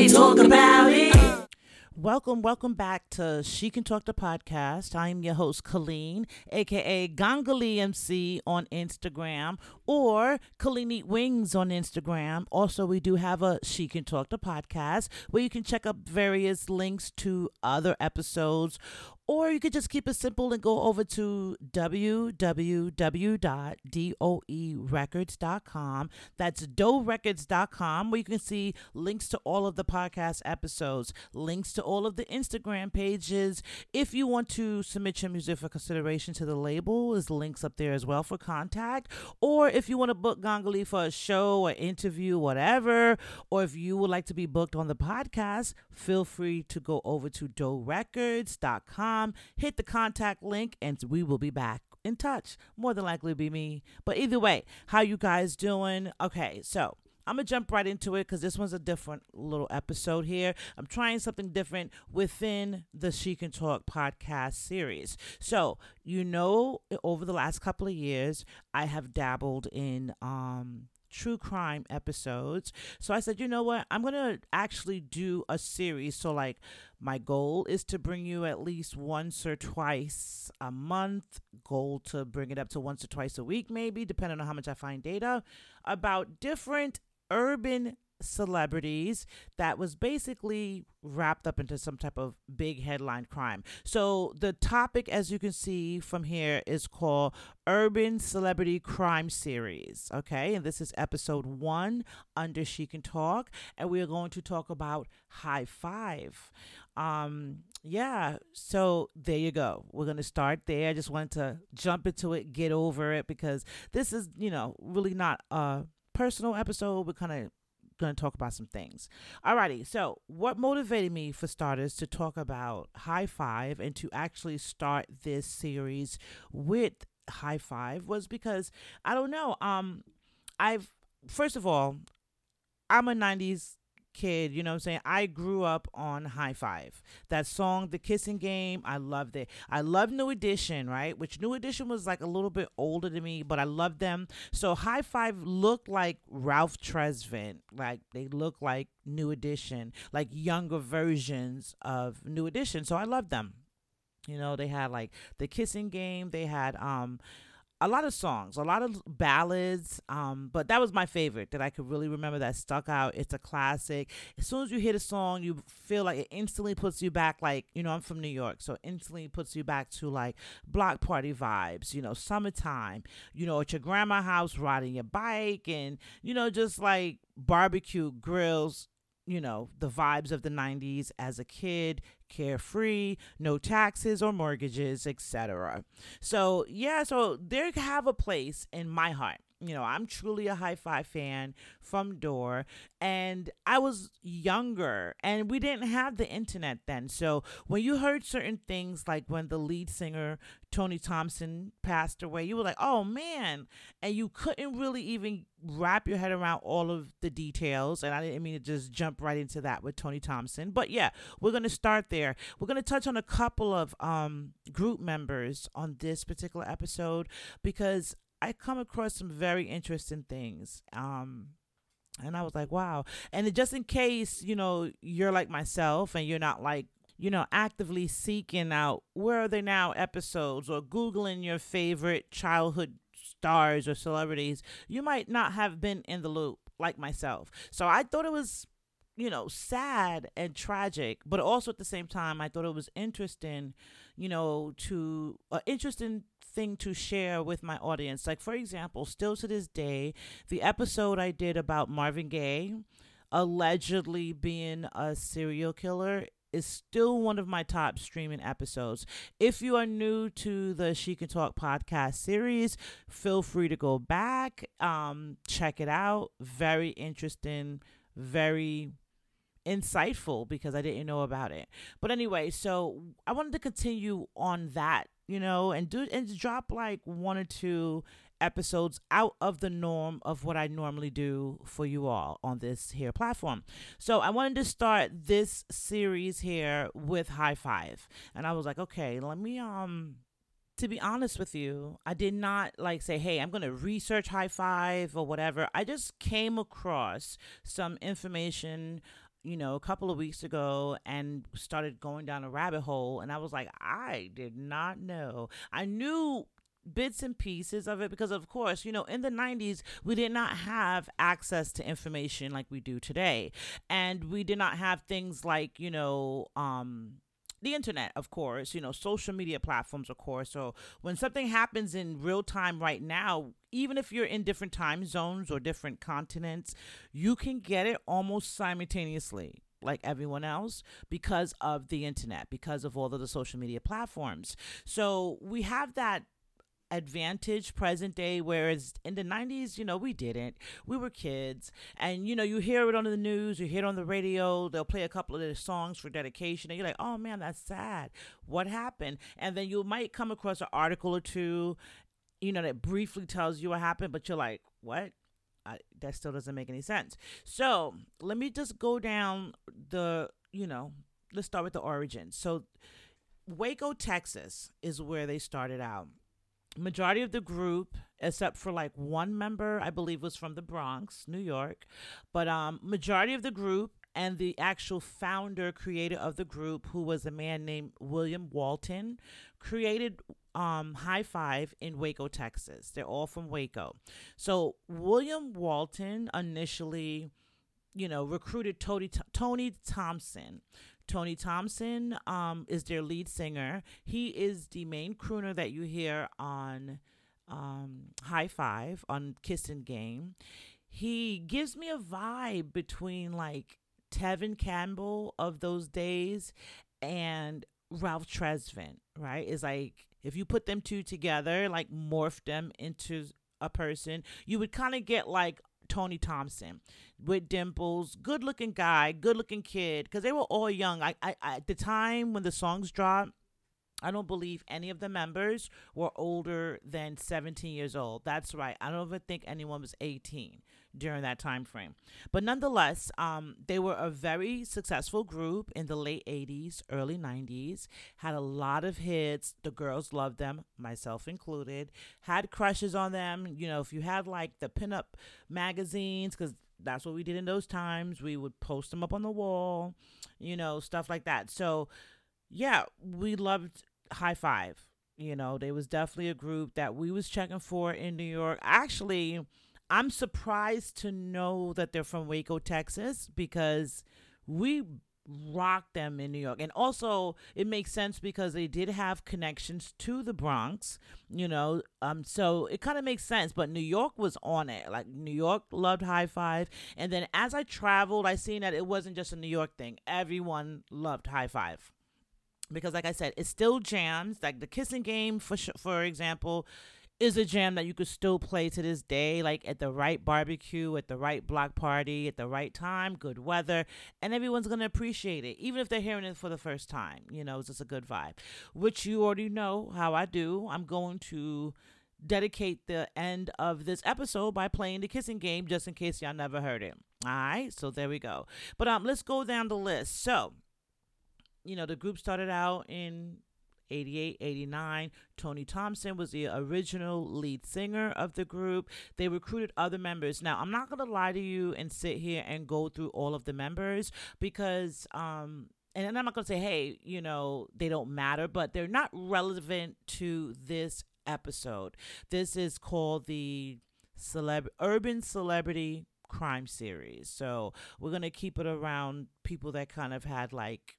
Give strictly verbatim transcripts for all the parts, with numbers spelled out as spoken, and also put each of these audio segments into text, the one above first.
They talk about it. Welcome, welcome back to She Can Talk the Podcast. I'm your host, Colleen, a k a. Gongoli M C on Instagram or Colleen Eat Wings on Instagram. Also, we do have a She Can Talk the Podcast where you can check up various links to other episodes, or you could just keep it simple and go over to w w w dot doe records dot com. That's doe records dot com, where you can see links to all of the podcast episodes, links to all of the Instagram pages. If you want to submit your music for consideration to the label, there's links up there as well for contact. Or if you want to book Gongoli for a show or interview, whatever, or if you would like to be booked on the podcast, feel free to go over to doe records dot com. Hit the contact link and we will be back in touch. More than likely be me. But either way, how you guys doing? Okay, so I'm going to jump right into it because this one's a different little episode here. I'm trying something different within the She Can Talk podcast series. So, you know, over the last couple of years, I have dabbled in um, true crime episodes. So I said, you know what? I'm going to actually do a series. So like, my goal is to bring you at least once or twice a month, goal to bring it up to once or twice a week, maybe, depending on how much I find data, about different urban celebrities that was basically wrapped up into some type of big headline crime. So the topic, as you can see from here, is called Urban Celebrity Crime Series, okay? And this is episode one under She Can Talk, and we are going to talk about Hi-Five. Um, yeah, so there you go. We're going to start there. I just wanted to jump into it, get over it, because this is, you know, really not a personal episode. We're kind of going to talk about some things. Alrighty, so what motivated me, for starters, to talk about Hi-Five and to actually start this series with Hi-Five was because, I don't know, um, I've, first of all, I'm a nineties kid, you know what I'm saying? I grew up on Hi-Five. That song, The Kissing Game, I loved it. I loved New Edition, right? Which New Edition was like a little bit older than me, but I loved them. So Hi-Five looked like Ralph Tresvant. Like, they looked like New Edition, like younger versions of New Edition. So I loved them. You know, they had like The Kissing Game. They had, um, a lot of songs, a lot of ballads, um, but that was my favorite that I could really remember that stuck out. It's a classic. As soon as you hear the song, you feel like it instantly puts you back, like, you know, I'm from New York, so it instantly puts you back to, like, block party vibes, you know, summertime, you know, at your grandma's house, riding your bike, and, you know, just, like, barbecue, grills, you know, the vibes of the nineties as a kid, carefree, no taxes or mortgages, et cetera. So, yeah, so they have a place in my heart. You know, I'm truly a Hi-Fi fan from door, and I was younger, and we didn't have the internet then. So when you heard certain things, like when the lead singer, Tony Thompson, passed away, you were like, oh, man. And you couldn't really even wrap your head around all of the details. And I didn't mean to just jump right into that with Tony Thompson. But, yeah, we're going to start there. We're going to touch on a couple of um, group members on this particular episode because I come across some very interesting things. Um, and I was like, wow. And just in case, you know, you're like myself and you're not like, you know, actively seeking out where are they now episodes or Googling your favorite childhood stars or celebrities, you might not have been in the loop like myself. So I thought it was, you know, sad and tragic, but also at the same time, I thought it was interesting, you know, to an uh, interesting thing to share with my audience. Like, for example, still to this day, the episode I did about Marvin Gaye allegedly being a serial killer is still one of my top streaming episodes. If you are new to the She Can Talk podcast series, feel free to go back, um, check it out. Very interesting, very insightful because I didn't know about it. But anyway, so I wanted to continue on that, you know, and do and drop like one or two episodes out of the norm of what I normally do for you all on this here platform. So I wanted to start this series here with Hi-Five, and I was like, okay, let me um. To be honest with you, I did not like say, hey, I'm going to research Hi-Five or whatever. I just came across some information you know, a couple of weeks ago and started going down a rabbit hole. And I was like, I did not know. I knew bits and pieces of it because, of course, you know, in the nineties, we did not have access to information like we do today. And we did not have things like, you know, um, the internet, of course, you know, social media platforms, of course. So when something happens in real time right now, even if you're in different time zones or different continents, you can get it almost simultaneously like everyone else because of the internet, because of all of the social media platforms. So we have that advantage present day, whereas in the nineties, you know, we didn't. We were kids, and you know, you hear it on the news, you hear it on the radio, they'll play a couple of their songs for dedication, and you're like, oh man, that's sad. What happened? And then you might come across an article or two, you know, that briefly tells you what happened, but you're like, what? I, that still doesn't make any sense. So let me just go down the, you know, let's start with the origin. So Waco, Texas is where they started out. Majority of the group, except for like one member, I believe was from the Bronx, New York, but um, majority of the group and the actual founder, creator of the group, who was a man named William Walton, created um, Hi-Five in Waco, Texas. They're all from Waco. So William Walton initially, you know, recruited Tony, Tony Thompson. Tony Thompson um, is their lead singer. He is the main crooner that you hear on um, Hi-Five, on Kissin' Game. He gives me a vibe between like Tevin Campbell of those days and Ralph Tresvant, right? It's like if you put them two together, like morph them into a person, you would kind of get like Tony Thompson with dimples, good looking guy, good looking kid, because they were all young. I, I, I, at the time when the songs dropped, I don't believe any of the members were older than seventeen years old. That's right. I don't even think anyone was eighteen during that time frame. But nonetheless, um, they were a very successful group in the late eighties, early nineties, had a lot of hits. The girls loved them, myself included, had crushes on them. You know, if you had like the pinup magazines, because that's what we did in those times, we would post them up on the wall, you know, stuff like that. So, yeah, we loved Hi-Five. You know, they was definitely a group that we was checking for in New York. Actually, I'm surprised to know that they're from Waco, Texas, because we rocked them in New York. And also, it makes sense because they did have connections to the Bronx, you know, um, so it kind of makes sense. But New York was on it. Like, New York loved Hi-Five. And then as I traveled, I seen that it wasn't just a New York thing. Everyone loved Hi-Five. Because, like I said, it still jams. Like, the Kissin' Game, for sh- for example, is a jam that you could still play to this day, like at the right barbecue, at the right block party, at the right time, good weather, and everyone's going to appreciate it, even if they're hearing it for the first time. You know, it's just a good vibe, which you already know how I do. I'm going to dedicate the end of this episode by playing the Kissin' Game, just in case y'all never heard it. All right, so there we go. But um, let's go down the list. So, you know, the group started out in eighty-eight, eighty-nine. Tony Thompson was the original lead singer of the group. They recruited other members. Now, I'm not going to lie to you and sit here and go through all of the members because, um, and I'm not going to say, hey, you know, they don't matter, but they're not relevant to this episode. This is called the celeb- Urban Celebrity Crime Series. So we're going to keep it around people that kind of had like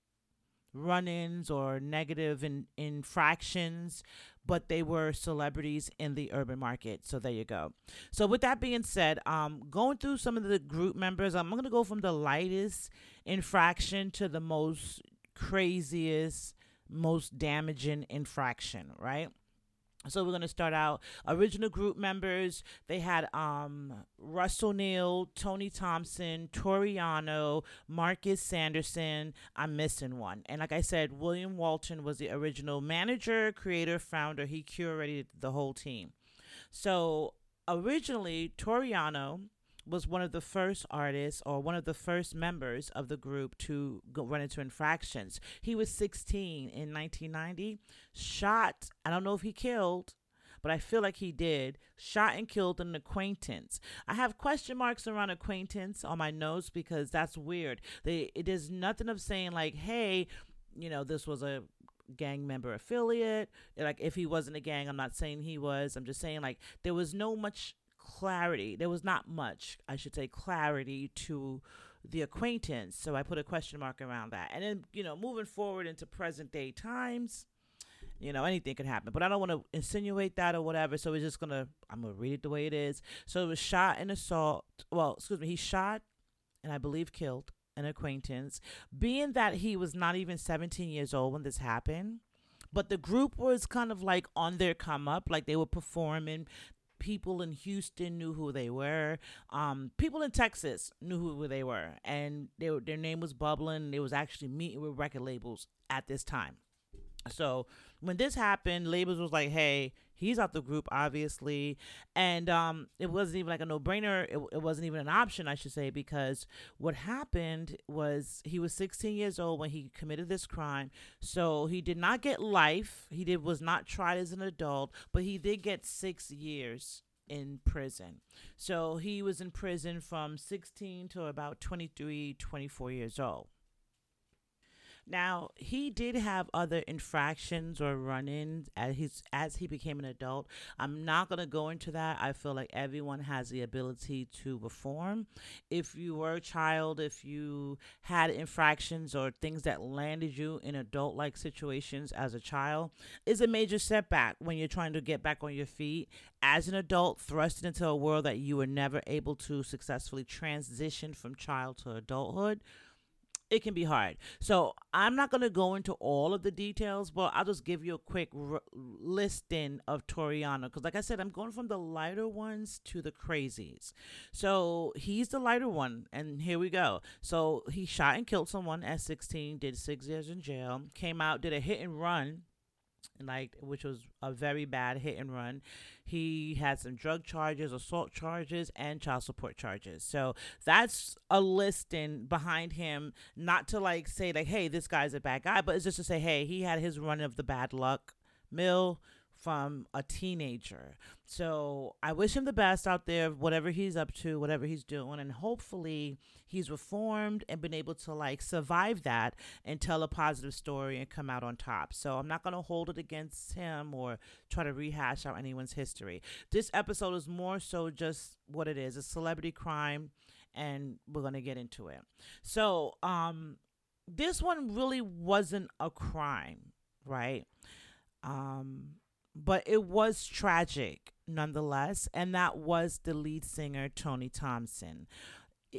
run-ins or negative in, infractions, but they were celebrities in the urban market. So there you go. So with that being said, um, going through some of the group members, I'm going to go from the lightest infraction to the most craziest, most damaging infraction, right? So we're going to start out. Original group members, they had um, Russell Neal, Tony Thompson, Toriano, Marcus Sanderson. I'm missing one. And like I said, William Walton was the original manager, creator, founder. He curated the whole team. So originally, Toriano was one of the first artists or one of the first members of the group to go run into infractions. He was sixteen in nineteen ninety, shot, I don't know if he killed, but I feel like he did, shot and killed an acquaintance. I have question marks around acquaintance on my notes because that's weird. They, it is nothing of saying like, hey, you know, this was a gang member affiliate. Like if he wasn't a gang, I'm not saying he was. I'm just saying like there was no much clarity. There was not much, I should say, clarity to the acquaintance. So I put a question mark around that. And then, you know, moving forward into present day times, you know, anything could happen, but I don't want to insinuate that or whatever. So we're just going to, I'm going to read it the way it is. So it was shot and assault. Well, excuse me. He shot and I believe killed an acquaintance, being that he was not even seventeen years old when this happened. But the group was kind of like on their come up, like they were performing. People in Houston knew who they were. Um, people in Texas knew who they were, and they were, their name was bubbling. They was actually meeting with record labels at this time. So when this happened, labels was like, hey, he's out the group, obviously. And um, it wasn't even like a no-brainer. It, it wasn't even an option, I should say, because what happened was he was sixteen years old when he committed this crime. So he did not get life. He did was not tried as an adult, but he did get six years in prison. So he was in prison from sixteen to about twenty-three, twenty-four years old. Now, he did have other infractions or run-ins as he's, as he became an adult. I'm not going to go into that. I feel like everyone has the ability to reform. If you were a child, if you had infractions or things that landed you in adult-like situations as a child, is a major setback when you're trying to get back on your feet as an adult, thrusted into a world that you were never able to successfully transition from child to adulthood. It can be hard. So I'm not going to go into all of the details, but I'll just give you a quick r- listing of Toriano. Because like I said, I'm going from the lighter ones to the crazies. So he's the lighter one. And here we go. So he shot and killed someone at sixteen, did six years in jail, came out, did a hit and run, like which was a very bad hit and run. He had some drug charges, assault charges, and child support charges. So that's a listing behind him, not to like say like, hey, this guy's a bad guy, but it's just to say, hey, he had his run of the bad luck mill from a teenager. So I wish him the best out there, whatever he's up to, whatever he's doing, and hopefully he's reformed and been able to like survive that and tell a positive story and come out on top. So I'm not going to hold it against him or try to rehash out anyone's history. This episode is more so just what it is, a celebrity crime, and we're going to get into it. So um, this one really wasn't a crime, right? Um... But it was tragic nonetheless, and that was the lead singer, Tony Thompson.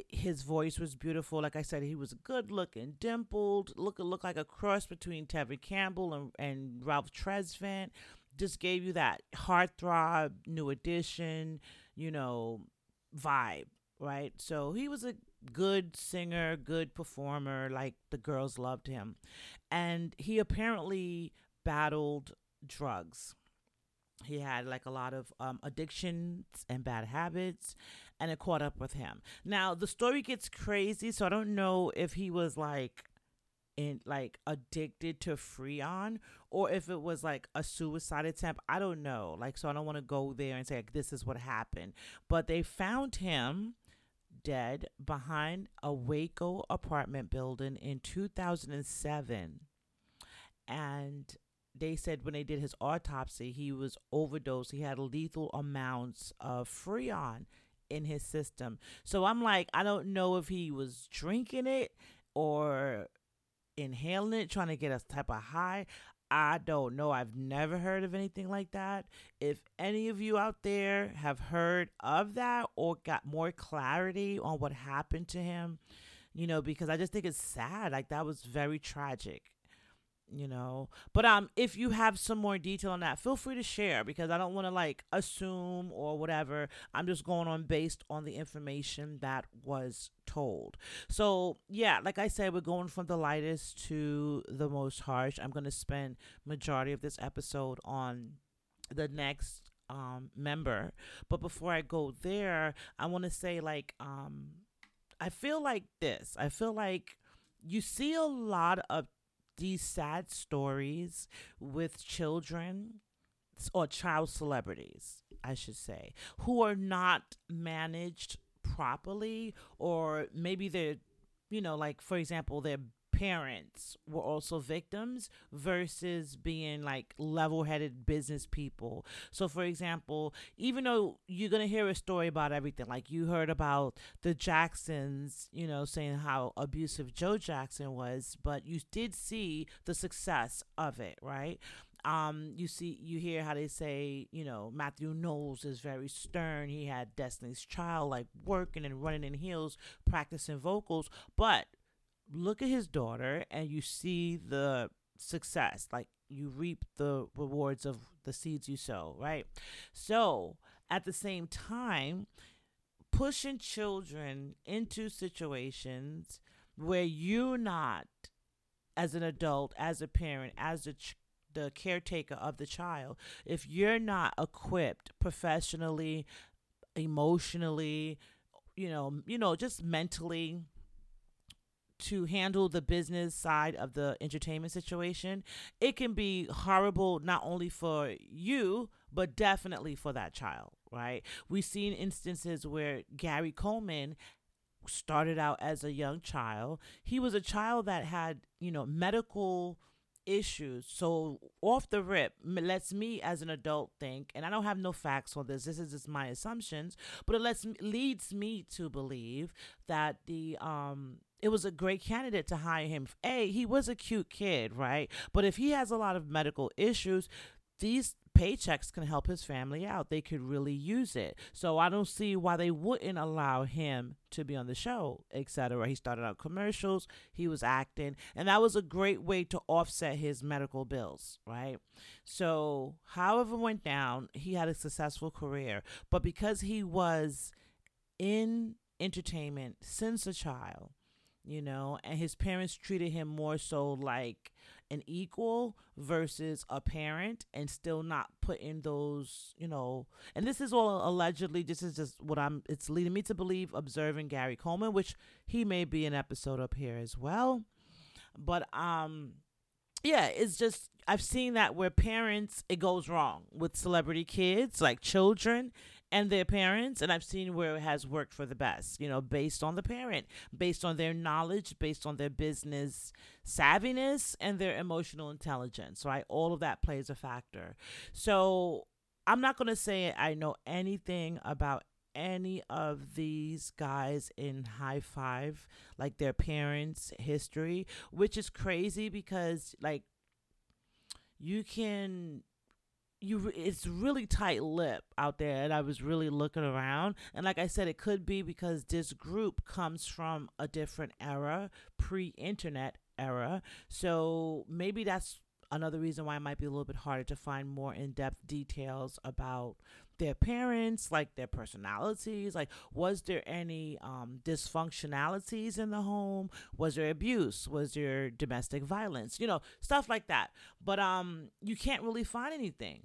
His voice was beautiful. Like I said, he was good-looking, dimpled, looked look like a cross between Tevin Campbell and, and Ralph Tresvant. Just gave you that heartthrob, New Edition, you know, vibe, right? So he was a good singer, good performer, like the girls loved him. And he apparently battled drugs. He had like a lot of um, addictions and bad habits, and it caught up with him. Now the story gets crazy, so I don't know if he was like in like addicted to Freon or if it was like a suicide attempt. I don't know. Like, so I don't want to go there and say like, this is what happened. But they found him dead behind a Waco apartment building in two thousand seven, and they said when they did his autopsy, he was overdosed. He had lethal amounts of Freon in his system. So I'm like, I don't know if he was drinking it or inhaling it, trying to get a type of high. I don't know. I've never heard of anything like that. If any of you out there have heard of that or got more clarity on what happened to him, you know, because I just think it's sad. Like, that was very tragic. You know, but um, if you have some more detail on that, feel free to share, because I don't want to like assume or whatever. I'm just going on based on the information that was told. So yeah, like I said, we're going from the lightest to the most harsh. I'm going to spend majority of this episode on the next um member. But before I go there, I want to say like, um, I feel like this. I feel like you see a lot of these sad stories with children or child celebrities, I should say, who are not managed properly, or maybe they're, you know, like, for example, their parents were also victims versus being like level-headed business people. So, for example, even though you're going to hear a story about everything, like you heard about the Jacksons, you know, saying how abusive Joe Jackson was, but you did see the success of it, right? Um, you see, you hear how they say, you know, Matthew Knowles is very stern. He had Destiny's Child, like, working and running in heels, practicing vocals. But look at his daughter, and you see the success. Like, you reap the rewards of the seeds you sow, right? So, at the same time, pushing children into situations where you're not, as an adult, as a parent, as a ch- the caretaker of the child, if you're not equipped professionally, emotionally, you know, you know, just mentally to handle the business side of the entertainment situation, it can be horrible, not only for you, but definitely for that child, right? We've seen instances where Gary Coleman started out as a young child. He was a child that had, you know, medical issues. So off the rip, lets me as an adult think, and I don't have no facts on this, this is just my assumptions, but it lets leads me to believe that the um it was a great candidate to hire him. A, he was a cute kid, right? But if he has a lot of medical issues, these paychecks can help his family out. They could really use it. So I don't see why they wouldn't allow him to be on the show, et cetera. He started out commercials, he was acting, and that was a great way to offset his medical bills, right? So however it went down, he had a successful career. But because he was in entertainment since a child, you know, and his parents treated him more so like an equal versus a parent, and still not putting those, you know, and this is all allegedly, this is just what I'm, it's leading me to believe, observing Gary Coleman, which he may be an episode up here as well. But, um, yeah, it's just, I've seen that where parents, it goes wrong with celebrity kids, like children and their parents, and I've seen where it has worked for the best, you know, based on the parent, based on their knowledge, based on their business savviness and their emotional intelligence, right? All of that plays a factor. So I'm not going to say I know anything about any of these guys in Hi-Five, like their parents' history, which is crazy because, like, you can... You, it's really tight-lipped out there, and I was really looking around. And like I said, it could be because this group comes from a different era, pre-internet era. So maybe that's another reason why it might be a little bit harder to find more in-depth details about their parents, like their personalities. Like, was there any um, dysfunctionalities in the home? Was there abuse? Was there domestic violence? You know, stuff like that. But um, you can't really find anything.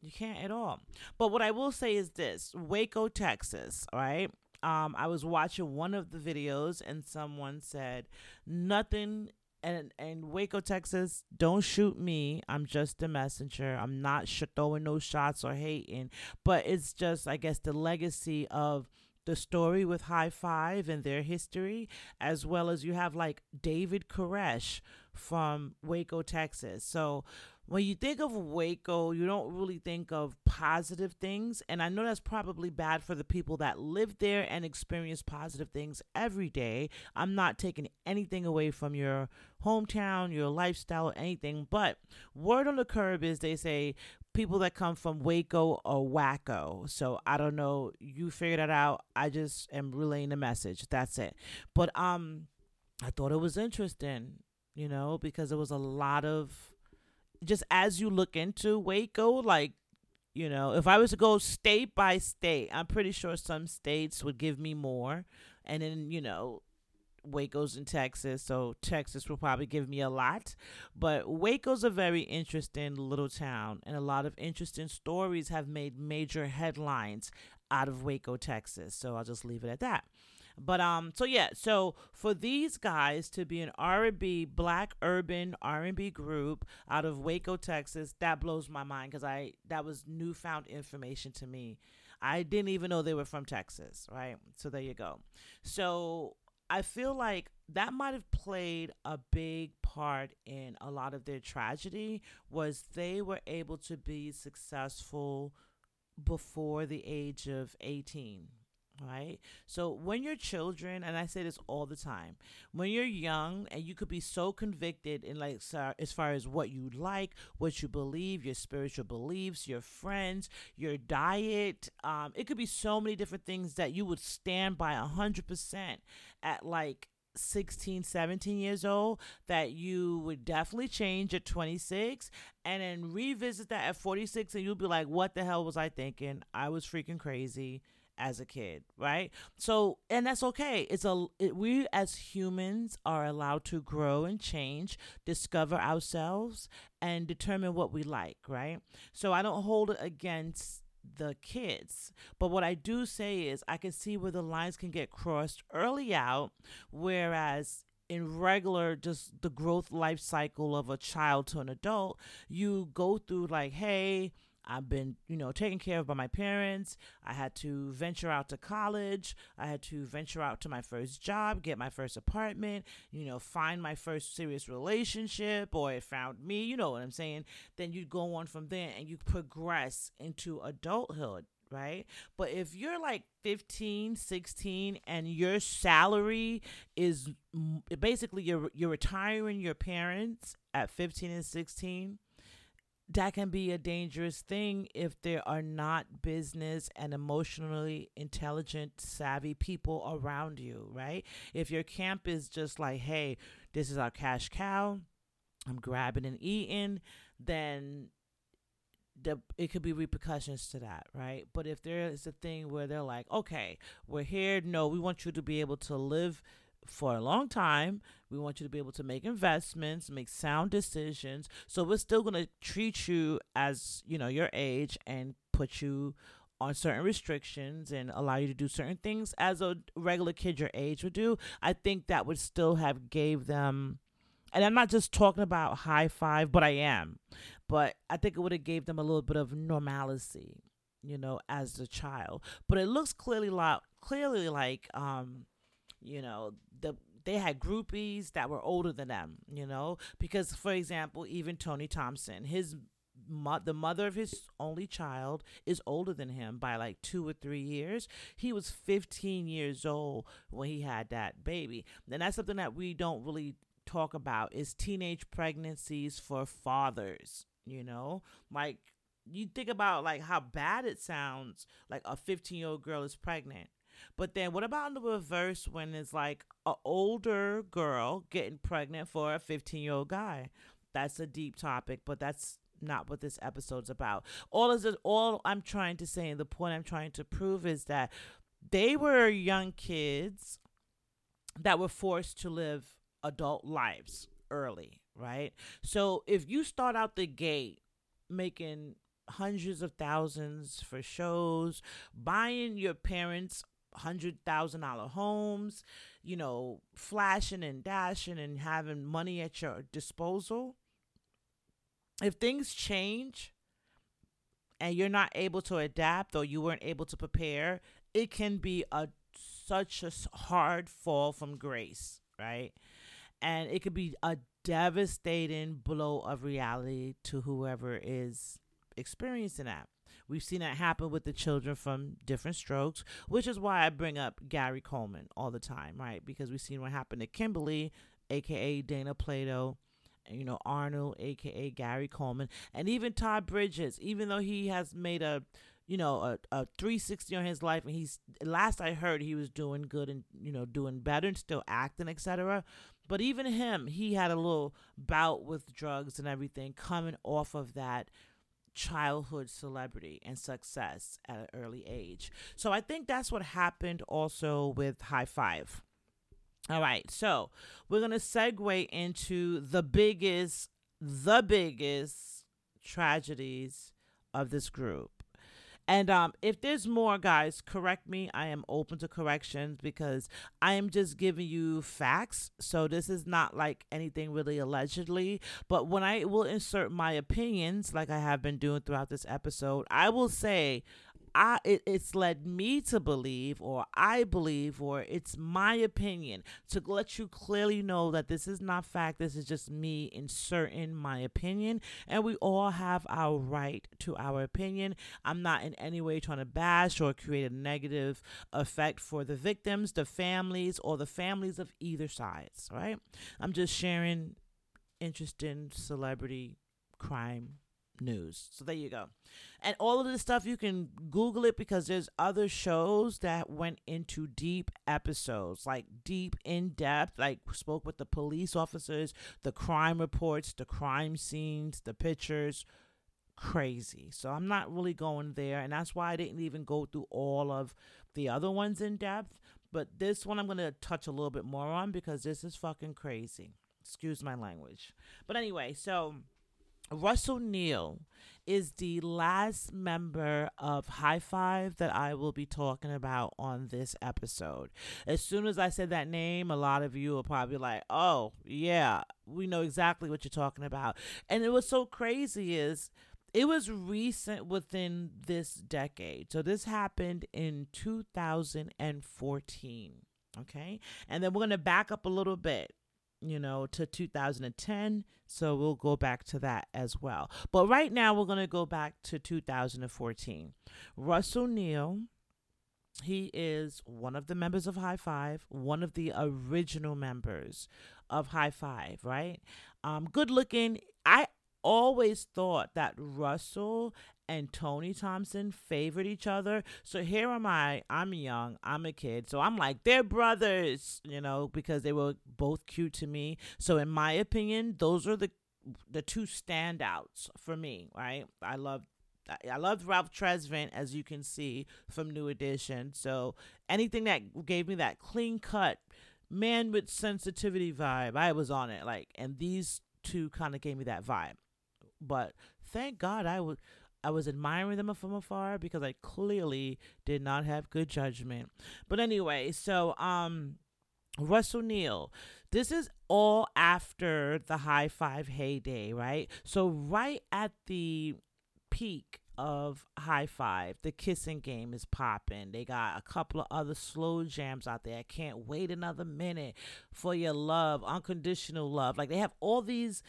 You can't at all. But what I will say is this, Waco, Texas, right? Um, I was watching one of the videos and someone said, nothing, and and Waco, Texas, don't shoot me. I'm just a messenger. I'm not sh- throwing no shots or hating. But it's just, I guess, the legacy of the story with Hi-Five and their history, as well as you have, like, David Koresh from Waco, Texas. So when you think of Waco, you don't really think of positive things. And I know that's probably bad for the people that live there and experience positive things every day. I'm not taking anything away from your hometown, your lifestyle, or anything. But word on the curb is they say people that come from Waco or Waco. So I don't know. You figure that out. I just am relaying the message. That's it. But um, I thought it was interesting, you know, because there was a lot of... just as you look into Waco, like, you know, if I was to go state by state, I'm pretty sure some states would give me more. And then, you know, Waco's in Texas, so Texas will probably give me a lot. But Waco's a very interesting little town, and a lot of interesting stories have made major headlines out of Waco, Texas. So I'll just leave it at that. But um, so yeah, so for these guys to be an R and B, black urban R and B group out of Waco, Texas, that blows my mind, because I that was newfound information to me. I didn't even know they were from Texas, right? So there you go. So I feel like that might have played a big part in a lot of their tragedy, was they were able to be successful before the age of eighteen, right? So when you're children, and I say this all the time, when you're young and you could be so convicted in, like, so, as far as what you like, what you believe, your spiritual beliefs, your friends, your diet, um, it could be so many different things that you would stand by one hundred percent at like sixteen, seventeen years old, that you would definitely change at twenty-six and then revisit that at forty-six, and you'll be like, what the hell was I thinking? I was freaking crazy as a kid, right? So, and that's okay. It's a it, we as humans are allowed to grow and change, discover ourselves, and determine what we like, right? So I don't hold it against the kids, but what I do say is I can see where the lines can get crossed early out, whereas in regular, just the growth life cycle of a child to an adult, you go through like, hey, I've been, you know, taken care of by my parents. I had to venture out to college. I had to venture out to my first job, get my first apartment, you know, find my first serious relationship, or it found me, you know what I'm saying? Then you go on from there and you progress into adulthood, right? But if you're like fifteen, sixteen and your salary is basically you're, you're retiring your parents at fifteen and sixteen, that can be a dangerous thing if there are not business and emotionally intelligent, savvy people around you, right? If your camp is just like, hey, this is our cash cow, I'm grabbing and eating, then the, it could be repercussions to that, right? But if there is a thing where they're like, okay, we're here, no, we want you to be able to live for a long time. We want you to be able to make investments, make sound decisions. So we're still going to treat you as, you know, your age and put you on certain restrictions and allow you to do certain things as a regular kid your age would do. I think that would still have gave them, and I'm not just talking about Hi-Five, but I am, but I think it would have gave them a little bit of normalcy, you know, as a child. But it looks clearly, lo- clearly like, um, you know, the they had groupies that were older than them, you know, because, for example, even Tony Thompson, his mo- the mother of his only child is older than him by like two or three years. He was fifteen years old when he had that baby. And that's something that we don't really talk about, is teenage pregnancies for fathers, you know, like you think about like how bad it sounds, like a fifteen-year-old girl is pregnant. But then what about in the reverse when it's like an older girl getting pregnant for a fifteen-year-old guy? That's a deep topic, but that's not what this episode's about. All is all I'm trying to say, and the point I'm trying to prove, is that they were young kids that were forced to live adult lives early, right? So if you start out the gate making hundreds of thousands for shows, buying your parents hundred thousand dollar homes, you know, flashing and dashing and having money at your disposal, if things change and you're not able to adapt or you weren't able to prepare, it can be a such a hard fall from grace, right? And it could be a devastating blow of reality to whoever is experiencing that. We've seen that happen with the children from Different Strokes, which is why I bring up Gary Coleman all the time, right? Because we've seen what happened to Kimberly, a k a. Dana Plato, and, you know, Arnold, a k a. Gary Coleman, and even Todd Bridges, even though he has made a, you know, a, a three sixty on his life, and he's, last I heard, he was doing good and, you know, doing better and still acting, et cetera. But even him, he had a little bout with drugs and everything coming off of that childhood celebrity and success at an early age. So I think that's what happened also with Hi-Five. All right, so we're going to segue into the biggest, the biggest tragedies of this group. And um, if there's more, guys, correct me. I am open to corrections because I am just giving you facts. So this is not like anything really allegedly. But when I will insert my opinions, like I have been doing throughout this episode, I will say I it, it's led me to believe, or I believe, or it's my opinion, to let you clearly know that this is not fact. This is just me inserting my opinion, and we all have our right to our opinion. I'm not in any way trying to bash or create a negative effect for the victims, the families, or the families of either sides, right? I'm just sharing interesting celebrity crime news. So there you go. And all of this stuff, you can Google it, because there's other shows that went into deep episodes, like deep in depth, like spoke with the police officers, the crime reports, the crime scenes, the pictures. Crazy. So I'm not really going there. And that's why I didn't even go through all of the other ones in depth. But this one I'm going to touch a little bit more on, because this is fucking crazy. Excuse my language. But anyway, so Russell Neal is the last member of Hi-Five that I will be talking about on this episode. As soon as I said that name, a lot of you are probably like, oh, yeah, we know exactly what you're talking about. And it was so crazy is it was recent within this decade. So this happened in two thousand fourteen. Okay. And then we're going to back up a little bit, you know, to two thousand ten. So we'll go back to that as well. But right now we're going to go back to two thousand fourteen. Russell Neal, he is one of the members of Hi-Five, one of the original members of Hi-Five, right? Um, good looking. I always thought that Russell and Tony Thompson favored each other. So here am I, I'm young, I'm a kid, so I'm like, they're brothers, you know, because they were both cute to me. So in my opinion, those are the the two standouts for me, right? I love I loved Ralph Tresvant, as you can see, from New Edition. So anything that gave me that clean cut man with sensitivity vibe, I was on it, like, and these two kind of gave me that vibe. But thank God I was I was admiring them from afar, because I clearly did not have good judgment. But anyway, so um, Russell Neal, this is all after the Hi-Five heyday, right? So right at the peak of Hi-Five, the kissing game is popping. They got a couple of other slow jams out there. I can't wait another minute for your love, unconditional love. Like, they have all these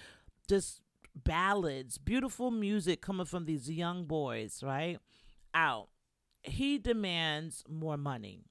just ballads, beautiful music coming from these young boys, right? Out. He demands more money.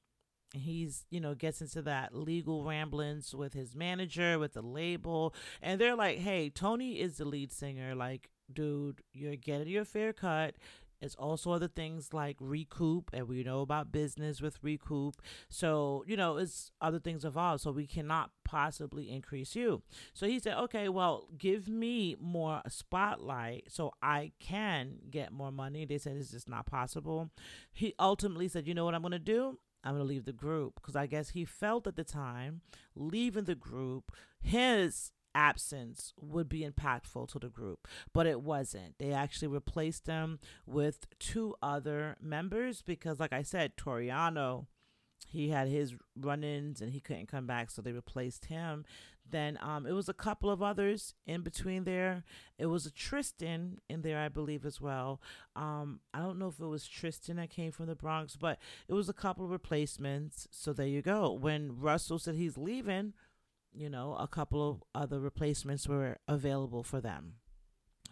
He's, you know, gets into that legal ramblings with his manager, with the label. And they're like, hey, Tony is the lead singer. Like, dude, you're getting your fair cut. It's also other things like recoup, and we know about business with recoup. So, you know, it's other things involved. So we cannot possibly increase you. So he said, okay, well, give me more spotlight so I can get more money. They said, it's just not possible. He ultimately said, you know what I'm going to do? I'm going to leave the group, because I guess he felt at the time leaving the group, his absence would be impactful to the group, but it wasn't. They actually replaced them with two other members, because like I said, Toriano, he had his run-ins and he couldn't come back, so they replaced him. Then um, it was a couple of others in between there. It was a Tristan in there, I believe, as well. Um, I don't know if it was Tristan that came from the Bronx, but it was a couple of replacements. So there you go. When Russell said he's leaving, you know, a couple of other replacements were available for them.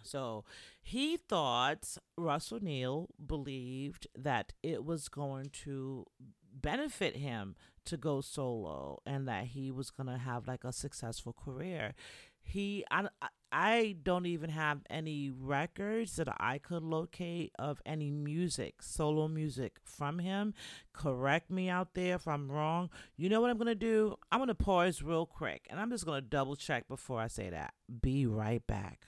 So he thought, Russell Neal believed that it was going to benefit him to go solo, and that he was going to have like a successful career. He, I, I don't even have any records that I could locate of any music, solo music from him. Correct me out there if I'm wrong. You know what I'm going to do? I'm going to pause real quick, and I'm just going to double check before I say that. Be right back.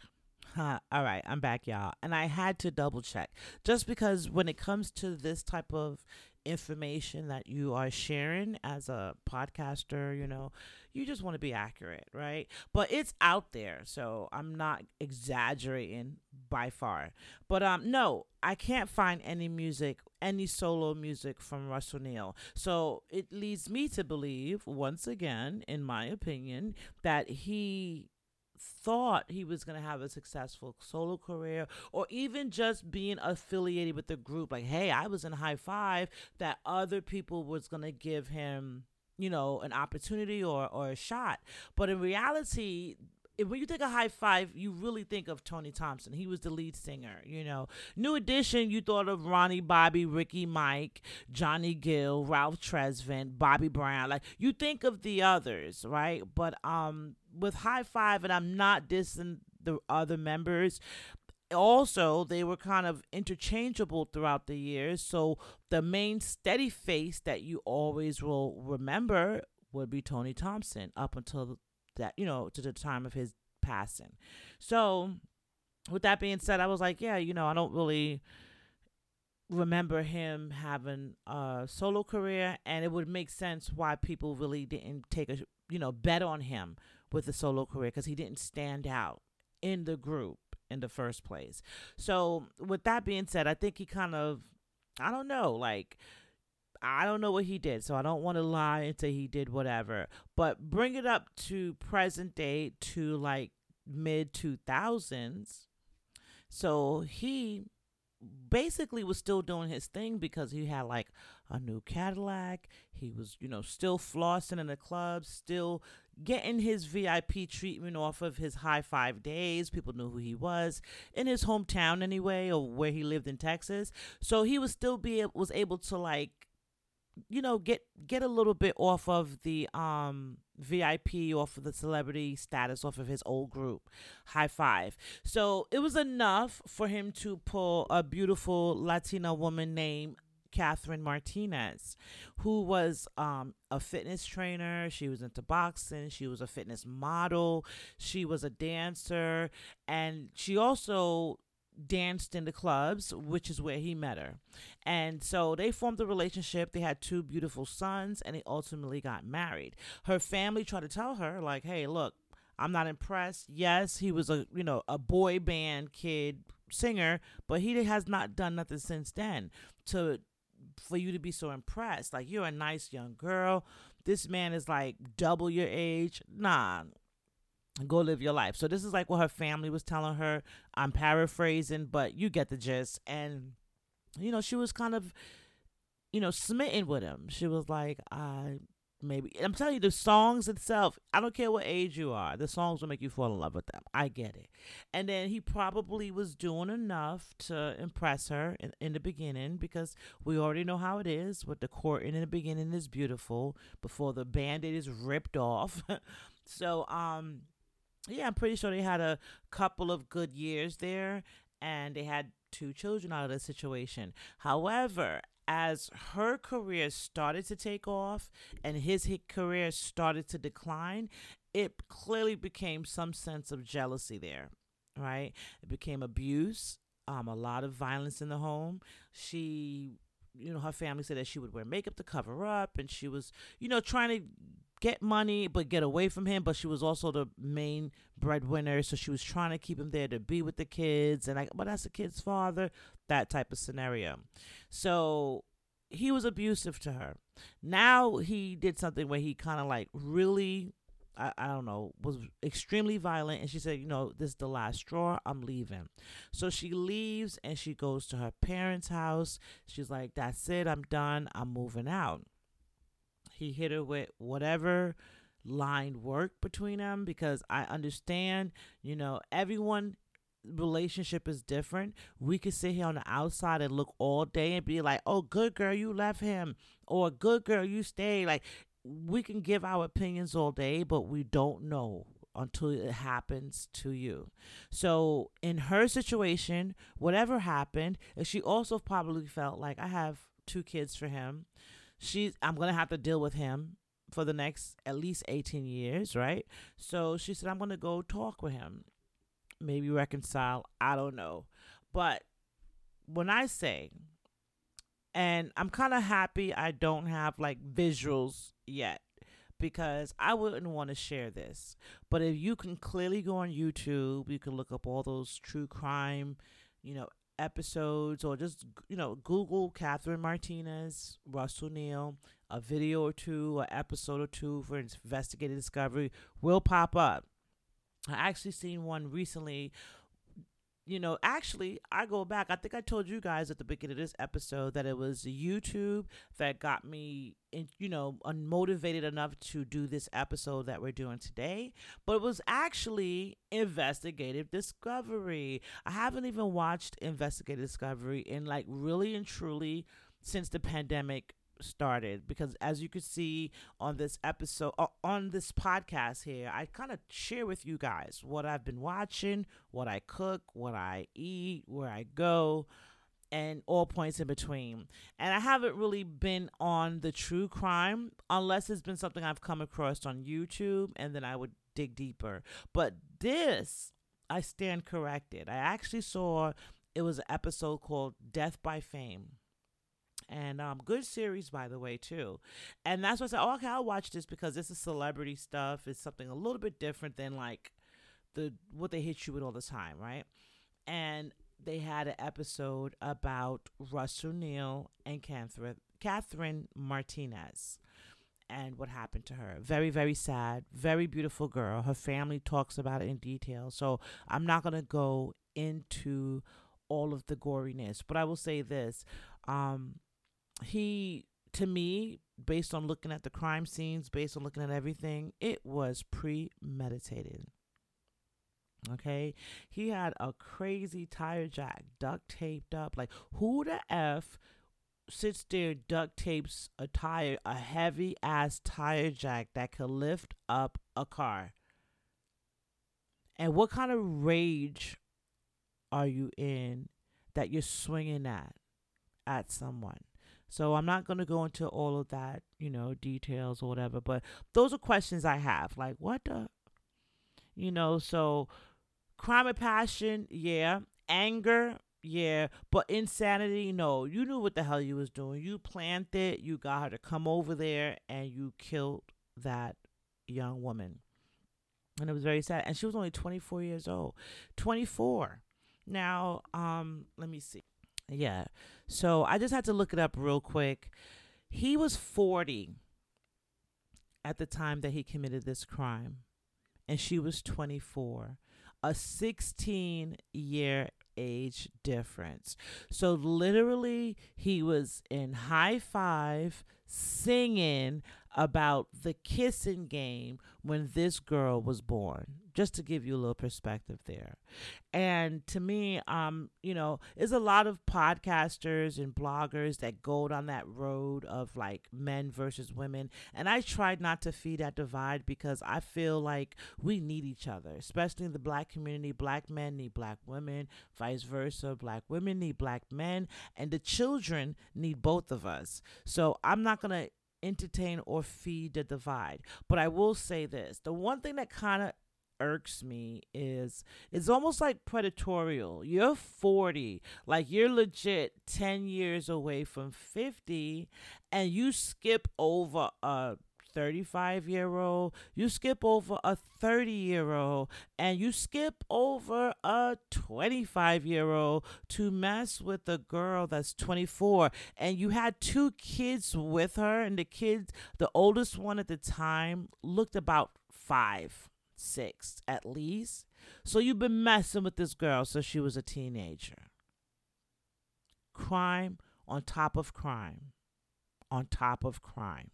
Huh. All right, I'm back, y'all. And I had to double check, just because when it comes to this type of information that you are sharing as a podcaster, you know, you just want to be accurate, right? But it's out there, so I'm not exaggerating by far. But um, no, I can't find any music, any solo music from Russell Neal. So it leads me to believe, once again, in my opinion, that he thought he was going to have a successful solo career, or even just being affiliated with the group. Like, hey, I was in Hi-Five, that other people was going to give him, you know, an opportunity or, or a shot. But in reality, if, when you think of Hi-Five, you really think of Tony Thompson. He was the lead singer, you know. New Edition, you thought of Ronnie, Bobby, Ricky, Mike, Johnny Gill, Ralph Tresvant, Bobby Brown. Like, you think of the others, right? But um, with Hi-Five, and I'm not dissing the other members, also, they were kind of interchangeable throughout the years. So the main steady face that you always will remember would be Tony Thompson up until the that, you know, to the time of his passing. So with that being said, I was like, yeah, you know, I don't really remember him having a solo career, and it would make sense why people really didn't take a, you know, bet on him with a solo career, because he didn't stand out in the group in the first place. So with that being said, I think he kind of, I don't know, like, I don't know what he did, so I don't want to lie and say he did whatever. But bring it up to present day, to like mid two thousands. So he basically was still doing his thing, because he had like a new Cadillac. He was, you know, still flossing in the club, still getting his V I P treatment off of his Hi-Five days. People knew who he was in his hometown anyway, or where he lived in Texas. So he was still be was able to, like, you know, get get a little bit off of the um V I P, off of the celebrity status, off of his old group, Hi-Five. So it was enough for him to pull a beautiful Latina woman named Catherine Martinez, who was um, a fitness trainer. She was into boxing. She was a fitness model. She was a dancer. And she also danced in the clubs, which is where he met her. And so they formed a relationship. They had two beautiful sons, and they ultimately got married. Her family tried to tell her, like, hey, look, I'm not impressed. Yes, he was a, you know, a boy band kid singer, but he has not done nothing since then to for you to be so impressed. Like, you're a nice young girl. This man is like double your age. Nah. Go live your life. So this is like what her family was telling her. I'm paraphrasing, but you get the gist. And, you know, she was kind of, you know, smitten with him. She was like, I maybe. I'm telling you, the songs itself, I don't care what age you are, the songs will make you fall in love with them. I get it. And then he probably was doing enough to impress her in, in the beginning, because we already know how it is with the courting in the beginning is beautiful before the Band-Aid is ripped off. so, um... Yeah, I'm pretty sure they had a couple of good years there, and they had two children out of the situation. However, as her career started to take off and his career started to decline, it clearly became some sense of jealousy there, right? It became abuse, um, a lot of violence in the home. She, you know, her family said that she would wear makeup to cover up, and she was, you know, trying to get money, but get away from him. But she was also the main breadwinner, so she was trying to keep him there to be with the kids. And like, but that's the kid's father, that type of scenario. So he was abusive to her. Now he did something where he kind of like really, I, I don't know, was extremely violent. And she said, you know, this is the last straw. I'm leaving. So she leaves and she goes to her parents' house. She's like, that's it. I'm done. I'm moving out. He hit her with whatever line worked between them, because I understand, you know, everyone relationship is different. We could sit here on the outside and look all day and be like, oh, good girl, you left him, or good girl, you stayed. Like, we can give our opinions all day, but we don't know until it happens to you. So in her situation, whatever happened, and she also probably felt like, I have two kids for him. She's, I'm going to have to deal with him for the next at least eighteen years, right? So she said, I'm going to go talk with him, maybe reconcile, I don't know. But when I say And I'm kind of happy I don't have like visuals yet, because I wouldn't want to share this. But if you can clearly go on YouTube, you can look up all those true crime, you know, episodes, or just, you know, Google Catherine Martinez, Russell Neal, a video or two, an episode or two for Investigative Discovery will pop up. I actually seen one recently. You know, actually, I go back. I think I told you guys at the beginning of this episode that it was YouTube that got me, in, you know, unmotivated enough to do this episode that we're doing today. But it was actually Investigative Discovery. I haven't even watched Investigative Discovery in, like, really and truly since the pandemic started, because as you could see on this episode, uh, on this podcast here, I kind of share with you guys what I've been watching, what I cook, what I eat, where I go, and all points in between. And I haven't really been on the true crime unless it's been something I've come across on YouTube, and then I would dig deeper. But this, I stand corrected. I actually saw it was an episode called Death by Fame. And um, good series, by the way, too. And that's why I said, oh, okay, I'll watch this, because this is celebrity stuff. It's something a little bit different than, like, the what they hit you with all the time, right? And they had an episode about Russell Neal and Catherine, Catherine Martinez and what happened to her. Very, very sad, very beautiful girl. Her family talks about it in detail. So I'm not going to go into all of the goriness, but I will say this. Um... He, to me, based on looking at the crime scenes, based on looking at everything, it was premeditated. Okay? He had a crazy tire jack duct taped up. Like, who the F sits there, duct tapes a tire, a heavy-ass tire jack that could lift up a car? And what kind of rage are you in that you're swinging at, at someone? So I'm not going to go into all of that, you know, details or whatever. But those are questions I have. Like, what the? You know, so crime and passion, yeah. Anger, yeah. But insanity, no. You knew what the hell you was doing. You planned it. You got her to come over there, and you killed that young woman. And it was very sad. And she was only twenty-four years old. twenty-four. Now, um, let me see. Yeah, so I just had to look it up real quick. He was forty at the time that he committed this crime, and she was twenty-four, a sixteen-year age difference. So literally, he was in Hi-Five singing about the kissing game when this girl was born, just to give you a little perspective there. And to me, um, you know, there's a lot of podcasters and bloggers that go down that road of like men versus women. And I tried not to feed that divide, because I feel like we need each other, especially in the black community. Black men need black women, vice versa. Black women need black men, and the children need both of us. So I'm not going to entertain or feed the divide. But I will say this. The one thing that kind of irks me is it's almost like predatorial. You're forty, like you're legit ten years away from fifty, and you skip over a thirty-five year old, you skip over a thirty year old, and you skip over a twenty-five year old to mess with a girl that's twenty-four, and you had two kids with her, and the kids, the oldest one at the time looked about five, six at least. So you've been messing with this girl since she was a teenager. Crime on top of crime on top of crime.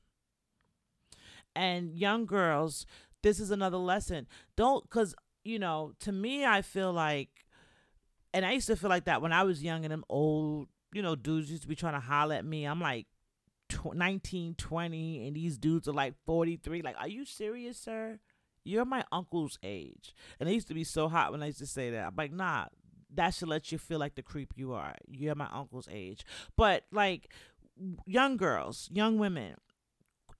And young girls, this is another lesson. Don't, because, you know, to me, I feel like, and I used to feel like that when I was young, and them old, you know, dudes used to be trying to holler at me. I'm like tw- nineteen, twenty, and these dudes are like forty-three. Like, are you serious, sir? You're my uncle's age. And I used to be so hot when I used to say that. I'm like, nah, that should let you feel like the creep you are. You're my uncle's age. But, like, young girls, young women,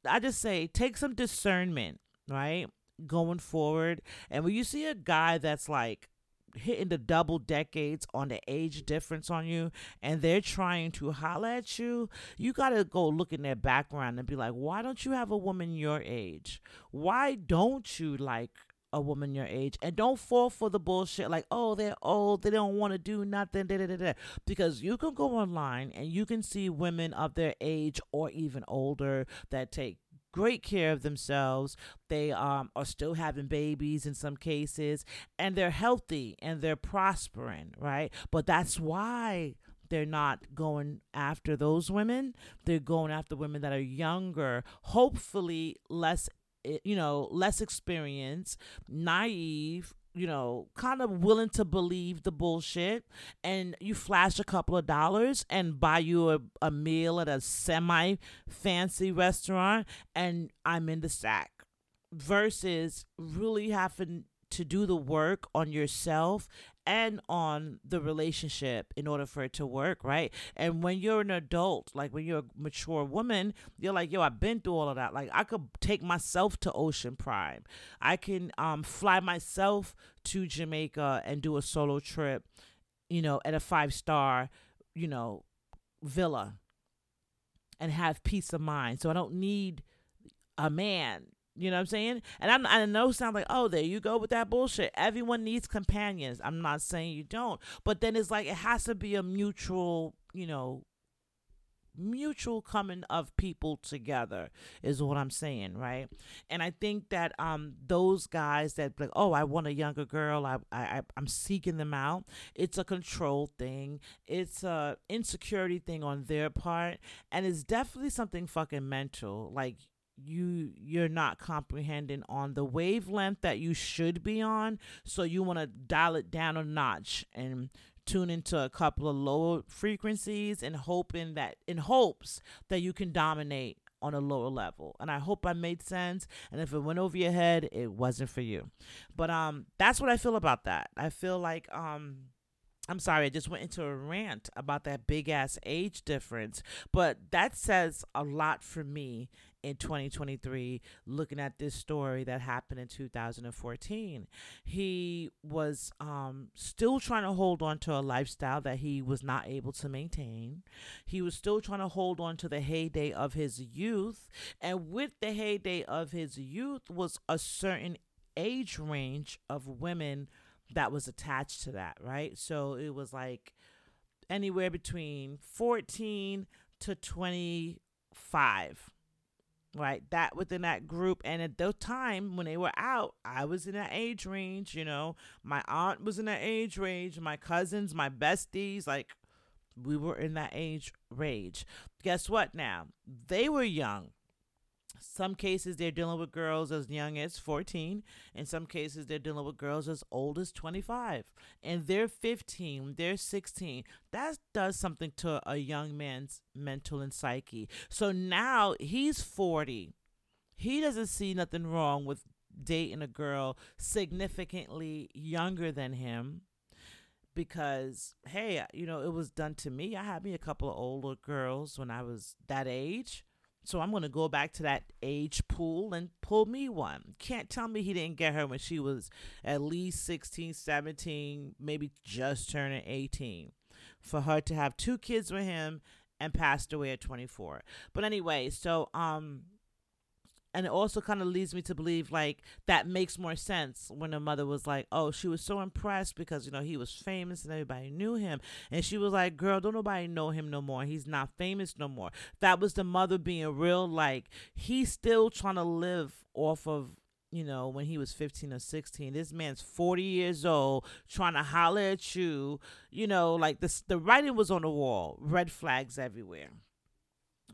I just say, take some discernment, right, going forward. And when you see a guy that's like hitting the double decades on the age difference on you, and they're trying to holler at you, you got to go look in their background and be like, why don't you have a woman your age? Why don't you like a woman your age? And don't fall for the bullshit like, oh, they're old, they don't want to do nothing, da, da, da, da. Because you can go online and you can see women of their age or even older that take great care of themselves. They um, are still having babies in some cases, and they're healthy and they're prospering, right? But that's why they're not going after those women. They're going after women that are younger, hopefully less, you know, less experienced, naive, you know, kind of willing to believe the bullshit, and you flash a couple of dollars and buy you a, a meal at a semi-fancy restaurant, and I'm in the sack. Versus really having to do the work on yourself and on the relationship in order for it to work, right? And when you're an adult, like when you're a mature woman, you're like, yo, I've been through all of that. Like, I could take myself to Ocean Prime. I can um, fly myself to Jamaica and do a solo trip, you know, at a five-star, you know, villa, and have peace of mind. So I don't need a man. You know what I'm saying? And I'm, I know it sounds like, oh, there you go with that bullshit. Everyone needs companions. I'm not saying you don't. But then it's like it has to be a mutual, you know, mutual coming of people together is what I'm saying, right? And I think that um those guys that like, oh, I want a younger girl, I, I, I'm seeking them out. It's a control thing. It's a insecurity thing on their part. And it's definitely something fucking mental. Like, you you're not comprehending on the wavelength that you should be on, so you want to dial it down a notch and tune into a couple of lower frequencies and hoping that in hopes that you can dominate on a lower level. And I hope I made sense, and if it went over your head, it wasn't for you. But um that's what I feel about that. I feel like um I'm sorry, I just went into a rant about that big-ass age difference, but that says a lot for me in twenty twenty-three, looking at this story that happened in two thousand fourteen. He was um, still trying to hold on to a lifestyle that he was not able to maintain. He was still trying to hold on to the heyday of his youth, and with the heyday of his youth was a certain age range of women that was attached to that, right? So it was like anywhere between fourteen to twenty-five, right? That within that group. And at the time when they were out, I was in that age range, you know, my aunt was in that age range, my cousins, my besties, like we were in that age range. Guess what now? They were young. Some cases they're dealing with girls as young as fourteen. In some cases they're dealing with girls as old as twenty-five. And they're fifteen, they're sixteen. That does something to a young man's mental and psyche. So now he's forty. He doesn't see nothing wrong with dating a girl significantly younger than him. Because, hey, you know, it was done to me. I had me a couple of older girls when I was that age. So I'm going to go back to that age pool and pull me one. Can't tell me he didn't get her when she was at least sixteen, seventeen, maybe just turning eighteen. For her to have two kids with him and passed away at twenty-four. But anyway, so, um, and it also kind of leads me to believe, like, that makes more sense when her mother was like, oh, she was so impressed because, you know, he was famous and everybody knew him. And she was like, girl, don't nobody know him no more. He's not famous no more. That was the mother being real, like, he's still trying to live off of, you know, when he was fifteen or sixteen. This man's forty years old trying to holler at you. You know, like, the, the writing was on the wall. Red flags everywhere.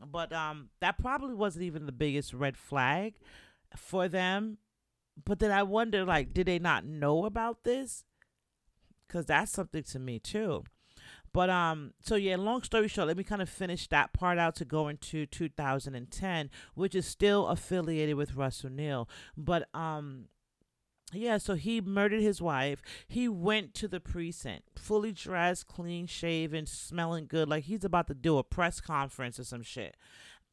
But um, that probably wasn't even the biggest red flag for them. But then I wonder, like, did they not know about this? Because that's something to me, too. But um, so, yeah, long story short, let me kind of finish that part out to go into two thousand ten, which is still affiliated with Russell Neal. But um, yeah, so he murdered his wife. He went to the precinct, fully dressed, clean shaven, smelling good, like he's about to do a press conference or some shit.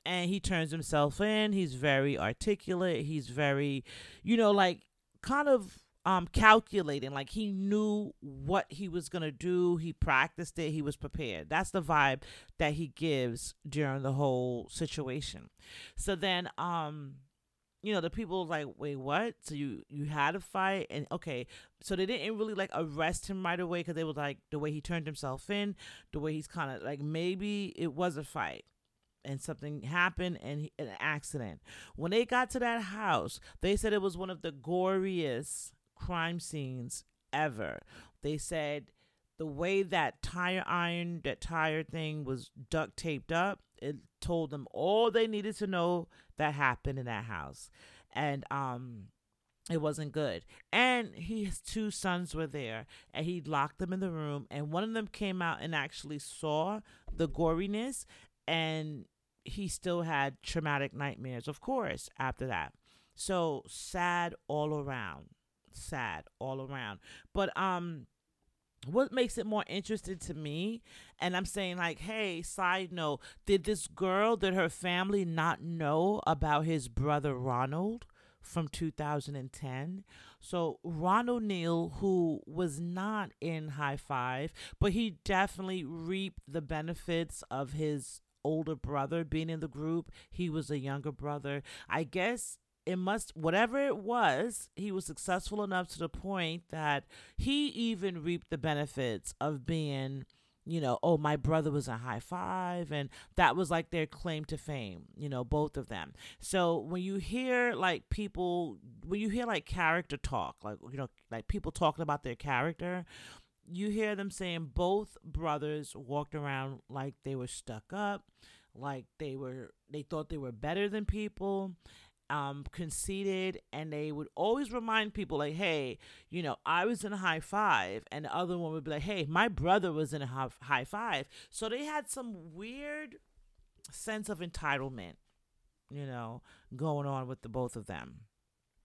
And he turns himself in. He's very articulate. He's very, you know, like kind of um, calculating. Like, he knew what he was going to do. He practiced it. He was prepared. That's the vibe that he gives during the whole situation. So then, um, you know, the people like, wait, what? So you, you had a fight? And okay, so they didn't really like arrest him right away, because they was like, the way he turned himself in, the way he's kind of like, maybe it was a fight and something happened, and he, an accident. When they got to that house, they said it was one of the goriest crime scenes ever. They said the way that tire iron, that tire thing was duct taped up, it told them all they needed to know that happened in that house. And um, it wasn't good. And he, his two sons were there, and he locked them in the room, and one of them came out and actually saw the goriness, and he still had traumatic nightmares, of course, after that. So sad all around. Sad all around. But um, what makes it more interesting to me, and I'm saying like, hey, side note, did this girl, did her family not know about his brother Ronald from two thousand ten? So Ronald Neal, who was not in Hi-Five, but he definitely reaped the benefits of his older brother being in the group. He was a younger brother. I guess it must, whatever it was, he was successful enough to the point that he even reaped the benefits of being, you know, oh, my brother was a Hi-Five, and that was like their claim to fame, you know, both of them. So when you hear like people, when you hear like character talk, like, you know, like people talking about their character, you hear them saying both brothers walked around like they were stuck up, like they were, they thought they were better than people, um, conceited, and they would always remind people like, hey, you know, I was in a Hi-Five, and the other one would be like, hey, my brother was in a Hi-Five. So they had some weird sense of entitlement, you know, going on with the both of them.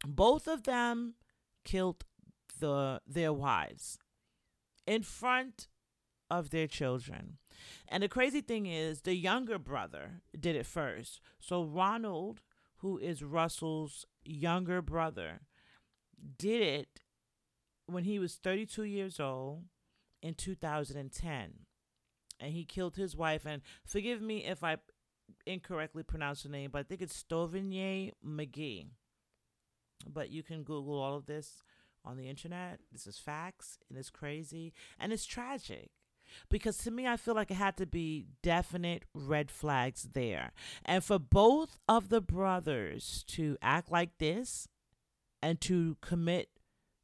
Both of them killed the their wives in front of their children. And the crazy thing is, the younger brother did it first. So Ronald, who is Russell's younger brother, did it when he was thirty-two years old in two thousand ten. And he killed his wife. And forgive me if I incorrectly pronounce her name, but I think it's Toriano McGee. But you can Google all of this on the internet. This is facts, and it's crazy, and it's tragic, because to me, I feel like it had to be definite red flags there. And for both of the brothers to act like this and to commit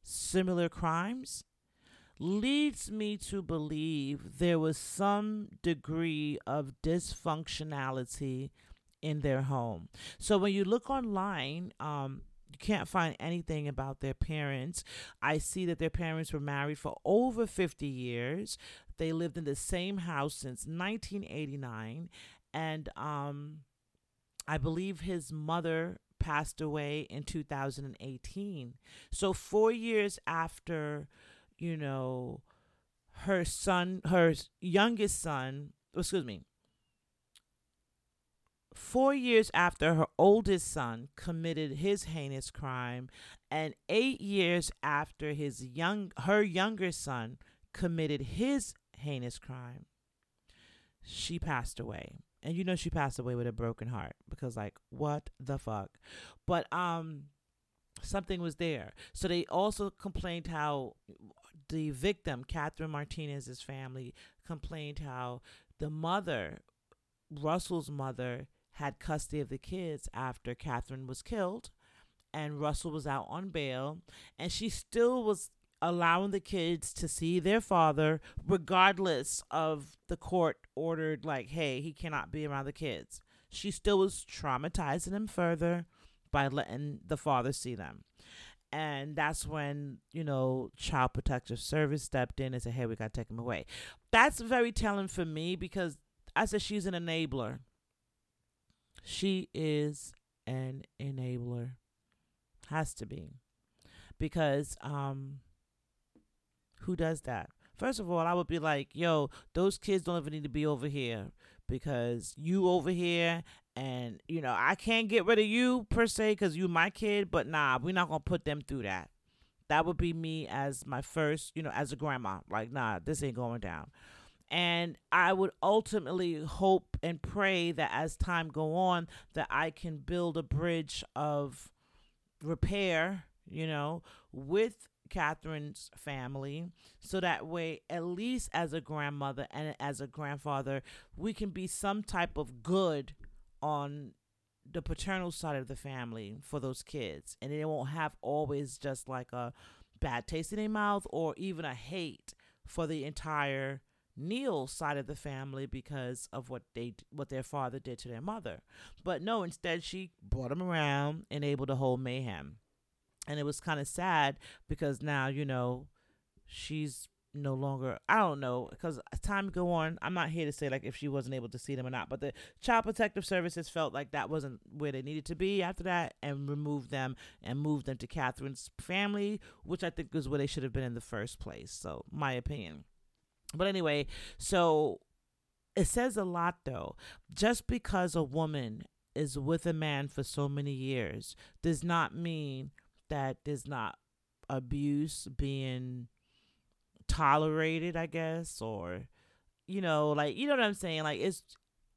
similar crimes leads me to believe there was some degree of dysfunctionality in their home. So when you look online, um, you can't find anything about their parents. I see that their parents were married for over fifty years. They lived in the same house since nineteen eighty-nine. And um, I believe his mother passed away in two thousand eighteen. So four years after, you know, her son, her youngest son, excuse me, Four years after her oldest son committed his heinous crime, and eight years after his young, her younger son committed his heinous crime, she passed away. And you know she passed away with a broken heart, because like, what the fuck? But um, something was there. So they also complained how the victim, Catherine Martinez's family, complained how the mother, Russell's mother, had custody of the kids after Catherine was killed and Russell was out on bail, and she still was allowing the kids to see their father regardless of the court ordered, like, hey, he cannot be around the kids. She still was traumatizing them further by letting the father see them. And that's when, you know, Child Protective Service stepped in and said, hey, we got to take him away. That's very telling for me, because I said she's an enabler. She is an enabler. Has to be. Because um, who does that? First of all, I would be like, yo, those kids don't even need to be over here, because you over here, and, you know, I can't get rid of you per se because you my kid, but nah, we're not going to put them through that. That would be me as my first, you know, as a grandma. Like, nah, this ain't going down. And I would ultimately hope and pray that as time go on, that I can build a bridge of repair, you know, with Catherine's family, so that way, at least as a grandmother and as a grandfather, we can be some type of good on the paternal side of the family for those kids, and they won't have always just like a bad taste in their mouth or even a hate for the entire Neal side of the family because of what they what their father did to their mother. But no, instead she brought them around, enabled the whole mayhem. And it was kind of sad because now, you know, she's no longer, I don't know, because as time go on, I'm not here to say like if she wasn't able to see them or not, but the Child Protective Services felt like that wasn't where they needed to be after that and removed them and moved them to Catherine's family, which I think was where they should have been in the first place. So my opinion. But anyway, so it says a lot, though. Just because a woman is with a man for so many years does not mean that there's not abuse being tolerated, I guess, or, you know, like, you know what I'm saying? Like, it's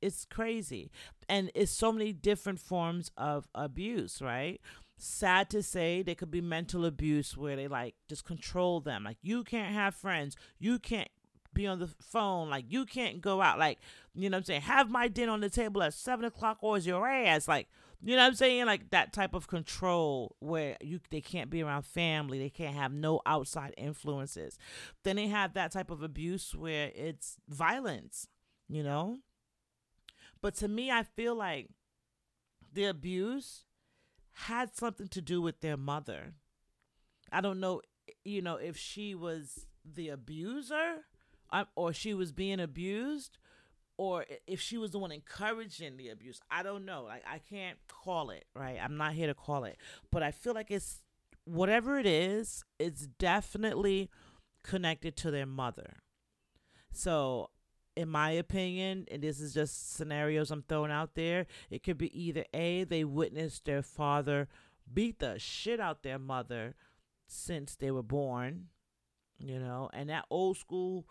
it's crazy. And it's so many different forms of abuse, right? Sad to say, there could be mental abuse where they, like, just control them. Like, you can't have friends. You can't be on the phone, like you can't go out, like, you know what I'm saying, have my dinner on the table at seven o'clock or is your ass, like, you know what I'm saying, like that type of control where you they can't be around family, they can't have no outside influences. Then they have that type of abuse where it's violence, you know. But to me, I feel like the abuse had something to do with their mother. I don't know, you know, if she was the abuser, or she was being abused, or if she was the one encouraging the abuse. I don't know. Like, I can't call it, right? I'm not here to call it. But I feel like it's, whatever it is, it's definitely connected to their mother. So, in my opinion, and this is just scenarios I'm throwing out there, it could be either A, they witnessed their father beat the shit out their mother since they were born, you know, and that old school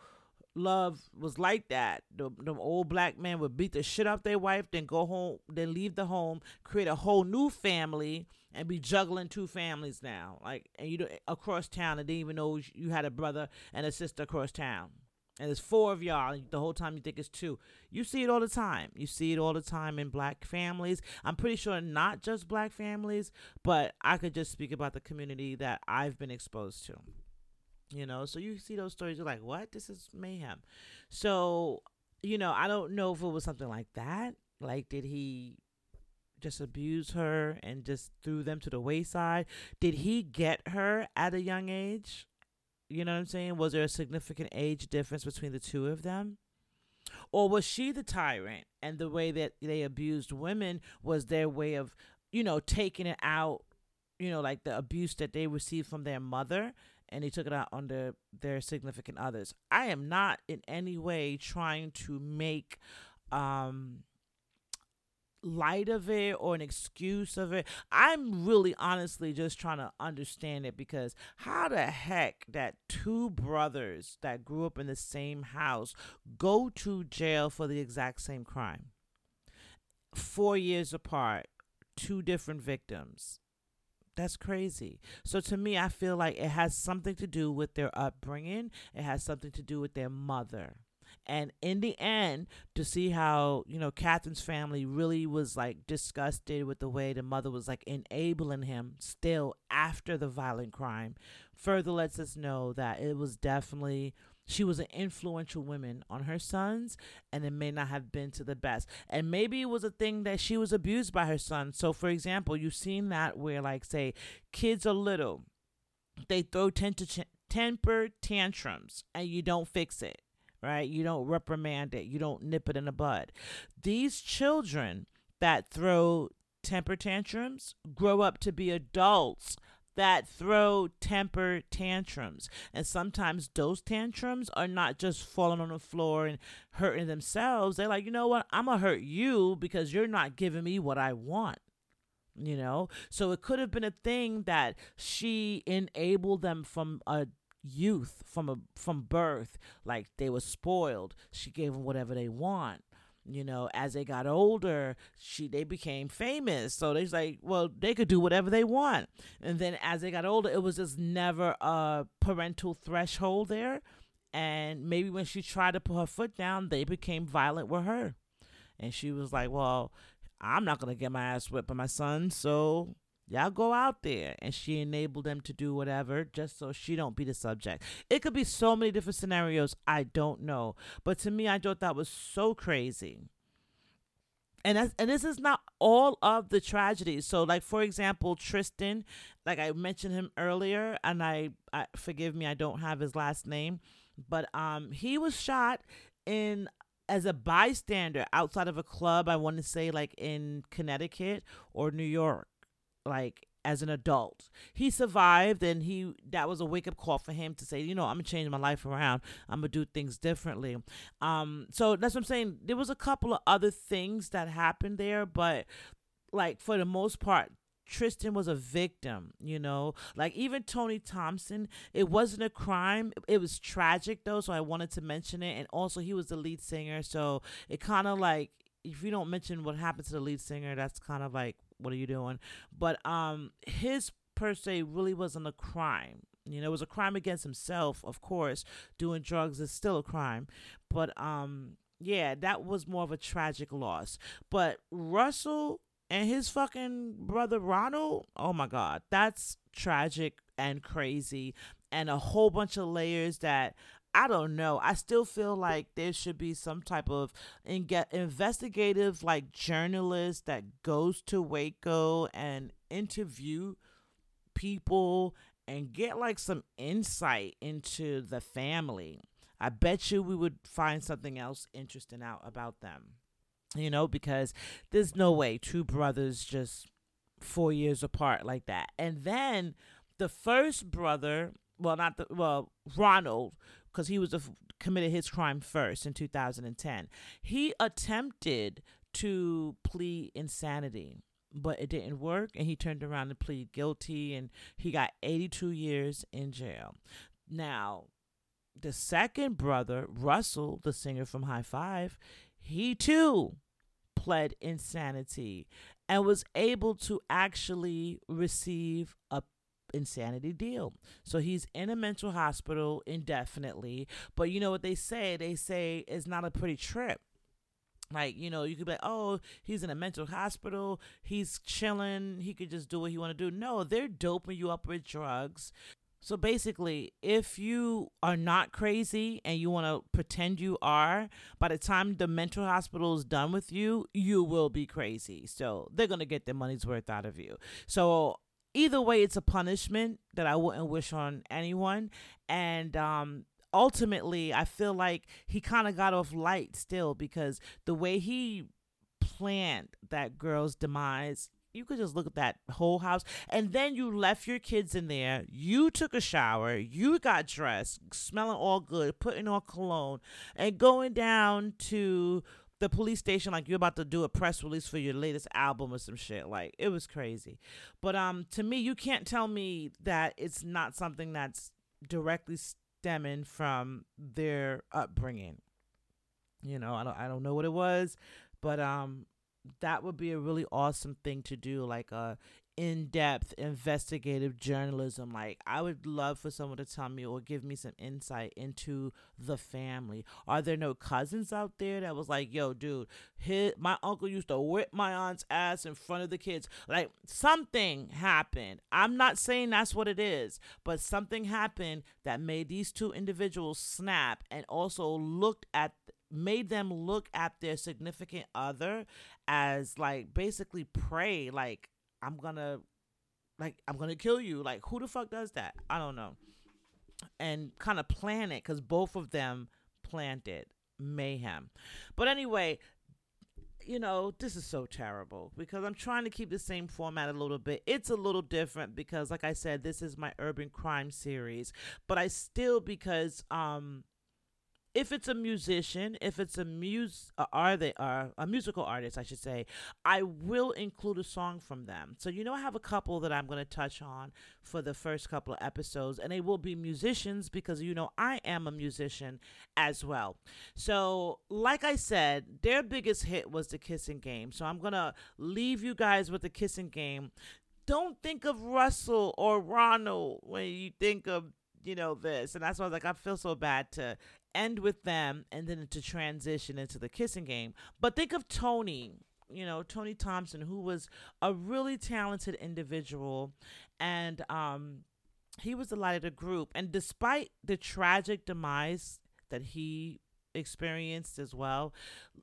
love was like that. The, the old black men would beat the shit out their wife, then go home, then leave the home, create a whole new family, and be juggling two families now, like, and you across town, and didn't even know you had a brother and a sister across town, and there's four of y'all, and the whole time you think it's two. You see it all the time. You see it all the time in black families. I'm pretty sure not just black families, but I could just speak about the community that I've been exposed to. You know, so you see those stories, you're like, what? This is mayhem. So, you know, I don't know if it was something like that. Like, did he just abuse her and just threw them to the wayside? Did he get her at a young age? You know what I'm saying? Was there a significant age difference between the two of them? Or was she the tyrant? And the way that they abused women was their way of, you know, taking it out, you know, like the abuse that they received from their mother, and they took it out on their, their significant others. I am not in any way trying to make um, light of it or an excuse of it. I'm really honestly just trying to understand it, because how the heck that two brothers that grew up in the same house go to jail for the exact same crime? Four years apart, two different victims. That's crazy. So to me, I feel like it has something to do with their upbringing. It has something to do with their mother. And in the end, to see how, you know, Catherine's family really was like disgusted with the way the mother was like enabling him still after the violent crime, further lets us know that it was definitely, she was an influential woman on her sons, and it may not have been to the best. And maybe it was a thing that she was abused by her son. So, for example, you've seen that where, like, say, kids are little. They throw temper tantrums, and you don't fix it, right? You don't reprimand it. You don't nip it in the bud. These children that throw temper tantrums grow up to be adults that throw temper tantrums. And sometimes those tantrums are not just falling on the floor and hurting themselves. They're like, you know what? I'm going to hurt you because you're not giving me what I want. you know? So it could have been a thing that she enabled them from a youth, from a from birth. Like, they were spoiled. She gave them whatever they want. You know, as they got older, she they became famous. So they was like, well, they could do whatever they want. And then as they got older, it was just never a parental threshold there. And maybe when she tried to put her foot down, they became violent with her. And she was like, well, I'm not going to get my ass whipped by my son, so y'all go out there. And she enabled them to do whatever just so she don't be the subject. It could be so many different scenarios. I don't know. But to me, I thought that was so crazy. And that's, and this is not all of the tragedies. So, like, for example, Tristan, like I mentioned him earlier, and I, I forgive me, I don't have his last name. But um, he was shot in as a bystander outside of a club, I want to say, like, in Connecticut or New York, like, as an adult. He survived, and he that was a wake-up call for him to say, you know, I'm going to change my life around. I'm going to do things differently. Um, so that's what I'm saying. There was a couple of other things that happened there, but, like, for the most part, Tristan was a victim, you know, like even Tony Thompson. It wasn't a crime. It was tragic, though. So I wanted to mention it. And also he was the lead singer. So it kind of like, if you don't mention what happened to the lead singer, that's kind of like, what are you doing? But um, his per se really wasn't a crime. You know, it was a crime against himself. Of course, doing drugs is still a crime. But um, yeah, that was more of a tragic loss. But Russell and his fucking brother Ronald, oh my God, that's tragic and crazy and a whole bunch of layers that I don't know. I still feel like there should be some type of in- investigative, like, journalist that goes to Waco and interview people and get, like, some insight into the family. I bet you we would find something else interesting out about them. You know, because there's no way two brothers just four years apart like that. And then the first brother, well, not the, well, Ronald, because he was a, committed his crime first in two thousand ten. He attempted to plead insanity, but it didn't work. And he turned around and pleaded guilty, and he got eighty-two years in jail. Now, the second brother, Russell, the singer from Hi-Five, he too pled insanity and was able to actually receive a insanity deal. So he's in a mental hospital indefinitely. But you know what they say? They say it's not a pretty trip. Like, you know, you could be like, oh, he's in a mental hospital. He's chilling. He could just do what he want to do. No, they're doping you up with drugs. So basically, if you are not crazy and you want to pretend you are, by the time the mental hospital is done with you, you will be crazy. So they're going to get their money's worth out of you. So either way, it's a punishment that I wouldn't wish on anyone. And um, ultimately, I feel like he kind of got off light still, because the way he planned that girl's demise, you could just look at that whole house. And then you left your kids in there. You took a shower. You got dressed, smelling all good, putting on cologne, and going down to the police station like you're about to do a press release for your latest album or some shit. Like, it was crazy. But um, to me, you can't tell me that it's not something that's directly stemming from their upbringing. You know, I don't, I don't know what it was, but um. that would be a really awesome thing to do, like a in-depth investigative journalism. Like, I would love for someone to tell me or give me some insight into the family. Are there no cousins out there that was like, yo, dude, his, my uncle used to whip my aunt's ass in front of the kids? Like, something happened. I'm not saying that's what it is, but something happened that made these two individuals snap and also looked at th- made them look at their significant other as, like, basically prey. Like, I'm gonna, like, I'm gonna kill you. Like, who the fuck does that? I don't know. And kind of plan it, because both of them planned it. Mayhem. But anyway, you know, this is so terrible, because I'm trying to keep the same format a little bit. It's a little different because, like I said, this is my urban crime series, but I still, because, um, if it's a musician, if it's a muse, uh, are they are a musical artist, I should say, I will include a song from them. So, you know, I have a couple that I'm going to touch on for the first couple of episodes, and they will be musicians because, you know, I am a musician as well. So like I said, their biggest hit was The Kissing Game. So I'm going to leave you guys with The Kissing Game. Don't think of Russell or Ronald when you think of, you know, this. And that's why I was like, I feel so bad to end with them and then to transition into The Kissing Game. But think of Tony, you know, Tony Thompson, who was a really talented individual. And um, he was the light of the group. And despite the tragic demise that he experienced as well,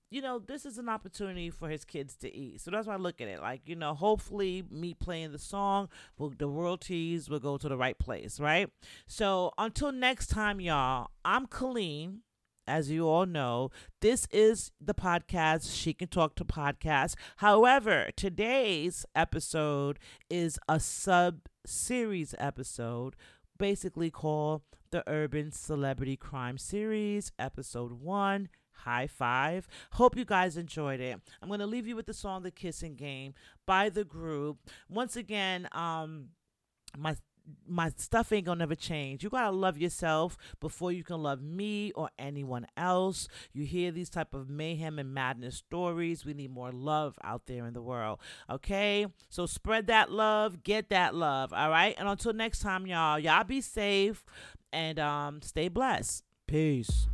you know, this is an opportunity for his kids to eat. So that's why I look at it like, you know, hopefully me playing the song, will, the royalties will go to the right place, right? So until next time, y'all, I'm Colleen. As you all know, this is the podcast, She Can Talk to Podcast. However, today's episode is a sub-series episode, basically called The Urban Celebrity Crime Series, Episode one, Hi-Five. Hope you guys enjoyed it. I'm going to leave you with the song The Kissing Game by the group. Once again, um, my... my stuff ain't gonna never change. You gotta love yourself before you can love me or anyone else. You hear these type of mayhem and madness stories. We need more love out there in the world, okay? So spread that love, get that love, all right? And until next time, y'all, y'all be safe and um, stay blessed. Peace.